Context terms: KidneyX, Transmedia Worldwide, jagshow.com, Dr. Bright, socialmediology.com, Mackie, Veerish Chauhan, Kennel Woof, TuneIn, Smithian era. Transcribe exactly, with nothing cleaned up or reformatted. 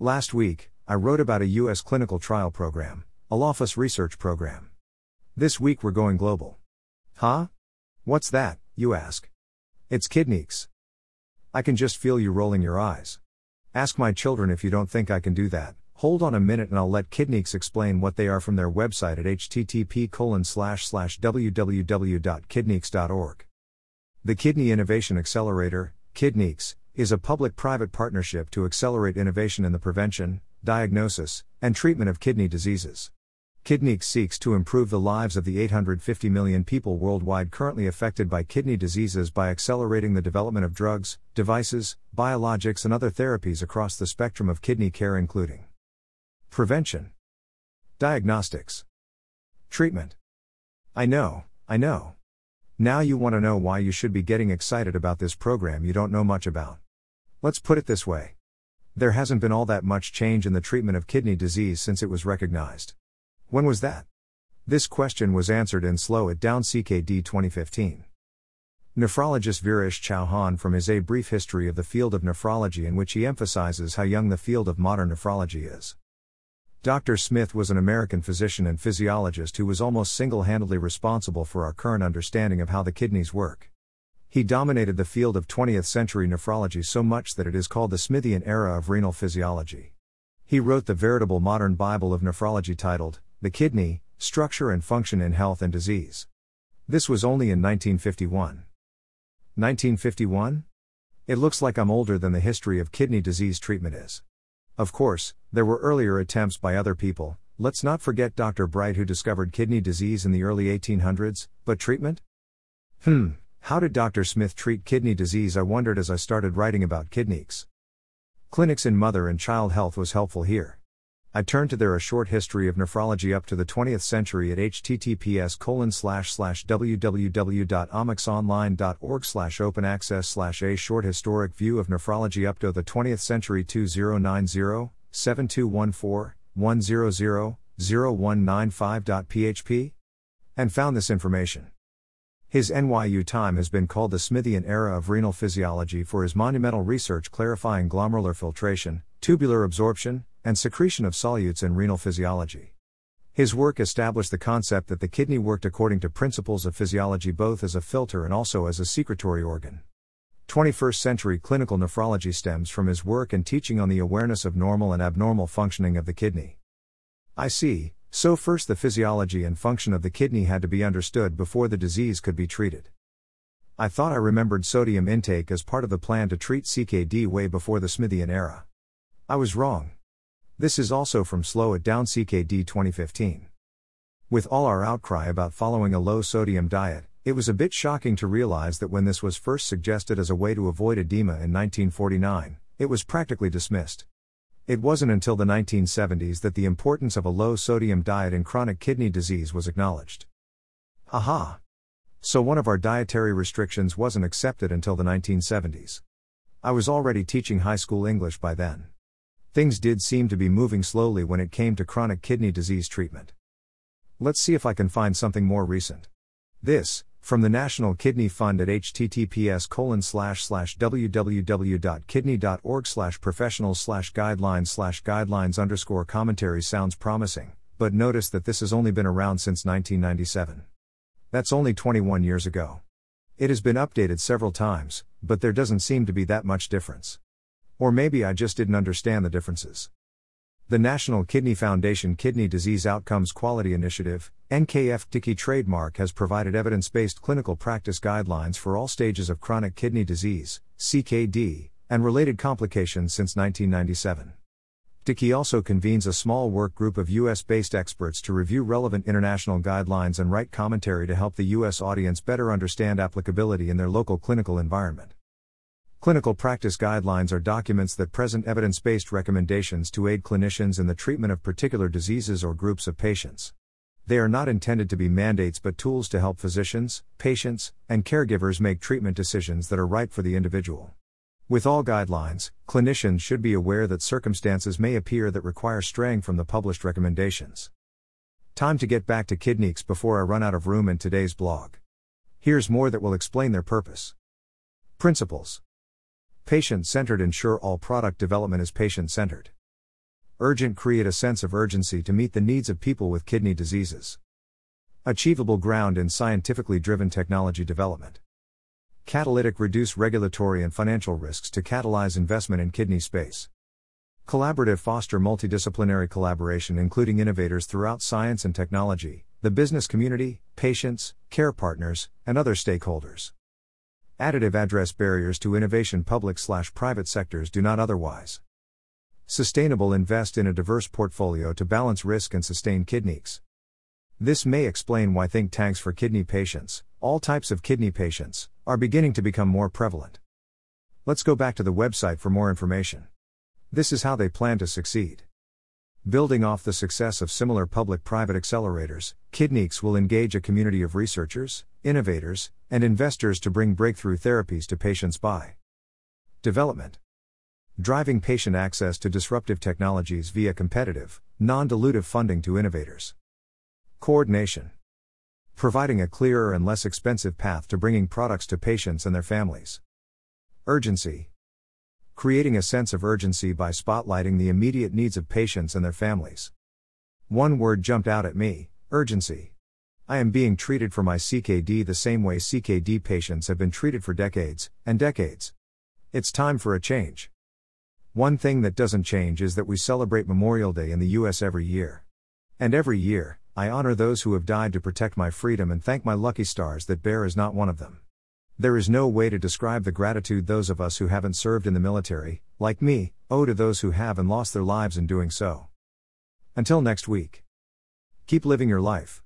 Last week, I wrote about a U S clinical trial program, a L A F I S research program. This week we're going global. Huh? What's that, you ask? It's KidneyX. I can just feel you rolling your eyes. Ask my children if you don't think I can do that. Hold on a minute and I'll let KidneyX explain what they are from their website at h t t p colon slash slash w w w dot kidneyx dot org. The Kidney Innovation Accelerator, KidneyX, is a public-private partnership to accelerate innovation in the prevention, diagnosis, and treatment of kidney diseases. KidneyX seeks to improve the lives of the eight hundred fifty million people worldwide currently affected by kidney diseases by accelerating the development of drugs, devices, biologics and other therapies across the spectrum of kidney care including prevention, diagnostics, treatment. I know, I know. Now you want to know why you should be getting excited about this program you don't know much about. Let's put it this way. There hasn't been all that much change in the treatment of kidney disease since it was recognized. When was that? This question was answered in Slow It Down C K D twenty fifteen. Nephrologist Veerish Chauhan from his A Brief History of the Field of Nephrology, in which he emphasizes how young the field of modern nephrology is. Doctor Smith was an American physician and physiologist who was almost single-handedly responsible for our current understanding of how the kidneys work. He dominated the field of twentieth century nephrology so much that it is called the Smithian era of renal physiology. He wrote the veritable modern Bible of nephrology titled, The Kidney, Structure and Function in Health and Disease. This was only in nineteen fifty-one. nineteen fifty-one? It looks like I'm older than the history of kidney disease treatment is. Of course, there were earlier attempts by other people. Let's not forget Doctor Bright, who discovered kidney disease in the early eighteen hundreds, but treatment? Hmm, how did Doctor Smith treat kidney disease, I wondered as I started writing about KidneyX. Clinics in mother and child health was helpful here. I turned to their A Short History of Nephrology up to the twentieth century at h t t p s colon slash slash w w w dot omicsonline dot org slash open access slash a short historic view of nephrology up to the twentieth century two zero nine zero seven two one four one zero zero zero one nine five dot p h p and found this information. His N Y U time has been called the Smithian era of renal physiology for his monumental research clarifying glomerular filtration, tubular absorption, and secretion of solutes in renal physiology. His work established the concept that the kidney worked according to principles of physiology both as a filter and also as a secretory organ. twenty-first century clinical nephrology stems from his work and teaching on the awareness of normal and abnormal functioning of the kidney. I see, so first the physiology and function of the kidney had to be understood before the disease could be treated. I thought I remembered sodium intake as part of the plan to treat C K D way before the Smithian era. I was wrong. This is also from Slow It Down C K D twenty fifteen. With all our outcry about following a low-sodium diet, it was a bit shocking to realize that when this was first suggested as a way to avoid edema in nineteen forty-nine, it was practically dismissed. It wasn't until the nineteen seventies that the importance of a low-sodium diet in chronic kidney disease was acknowledged. Aha! So one of our dietary restrictions wasn't accepted until the nineteen seventies. I was already teaching high school English by then. Things did seem to be moving slowly when it came to chronic kidney disease treatment. Let's see if I can find something more recent. This, from the National Kidney Fund at h t t p s colon slash slash w w w dot kidney dot org slash professionals slash guidelines slash guidelines underscore commentary, sounds promising, but notice that this has only been around since nineteen ninety-seven. That's only twenty-one years ago. It has been updated several times, but there doesn't seem to be that much difference. Or maybe I just didn't understand the differences. The National Kidney Foundation Kidney Disease Outcomes Quality Initiative, N K F D O Q I trademark, has provided evidence-based clinical practice guidelines for all stages of chronic kidney disease, C K D, and related complications since nineteen ninety-seven. D O Q I also convenes a small work group of U S based experts to review relevant international guidelines and write commentary to help the U S audience better understand applicability in their local clinical environment. Clinical practice guidelines are documents that present evidence-based recommendations to aid clinicians in the treatment of particular diseases or groups of patients. They are not intended to be mandates but tools to help physicians, patients, and caregivers make treatment decisions that are right for the individual. With all guidelines, clinicians should be aware that circumstances may appear that require straying from the published recommendations. Time to get back to KidneyX before I run out of room in today's blog. Here's more that will explain their purpose. Principles. Patient-centered. Ensure all product development is patient-centered. urgent create a sense of urgency to meet the needs of people with kidney diseases. Achievable ground in scientifically driven technology development. Catalytic reduce regulatory and financial risks to catalyze investment in kidney space. Collaborative foster multidisciplinary collaboration including innovators throughout science and technology, the business community, patients, care partners, and other stakeholders. Additive address barriers to innovation public/private sectors do not otherwise. Sustainable invest in a diverse portfolio to balance risk and sustain KidneyX. This may explain why think tanks for kidney patients, all types of kidney patients, are beginning to become more prevalent. Let's go back to the website for more information. This is how they plan to succeed. Building off the success of similar public-private accelerators, KidneyX will engage a community of researchers, innovators, and investors to bring breakthrough therapies to patients by development. Driving patient access to disruptive technologies via competitive, non-dilutive funding to innovators. Coordination. Providing a clearer and less expensive path to bringing products to patients and their families. Urgency. Creating a sense of urgency by spotlighting the immediate needs of patients and their families. One word jumped out at me, urgency. I am being treated for my C K D the same way C K D patients have been treated for decades, and decades. It's time for a change. One thing that doesn't change is that we celebrate Memorial Day in the U S every year. And every year, I honor those who have died to protect my freedom and thank my lucky stars that Bear is not one of them. There is no way to describe the gratitude those of us who haven't served in the military, like me, owe to those who have and lost their lives in doing so. Until next week. Keep living your life.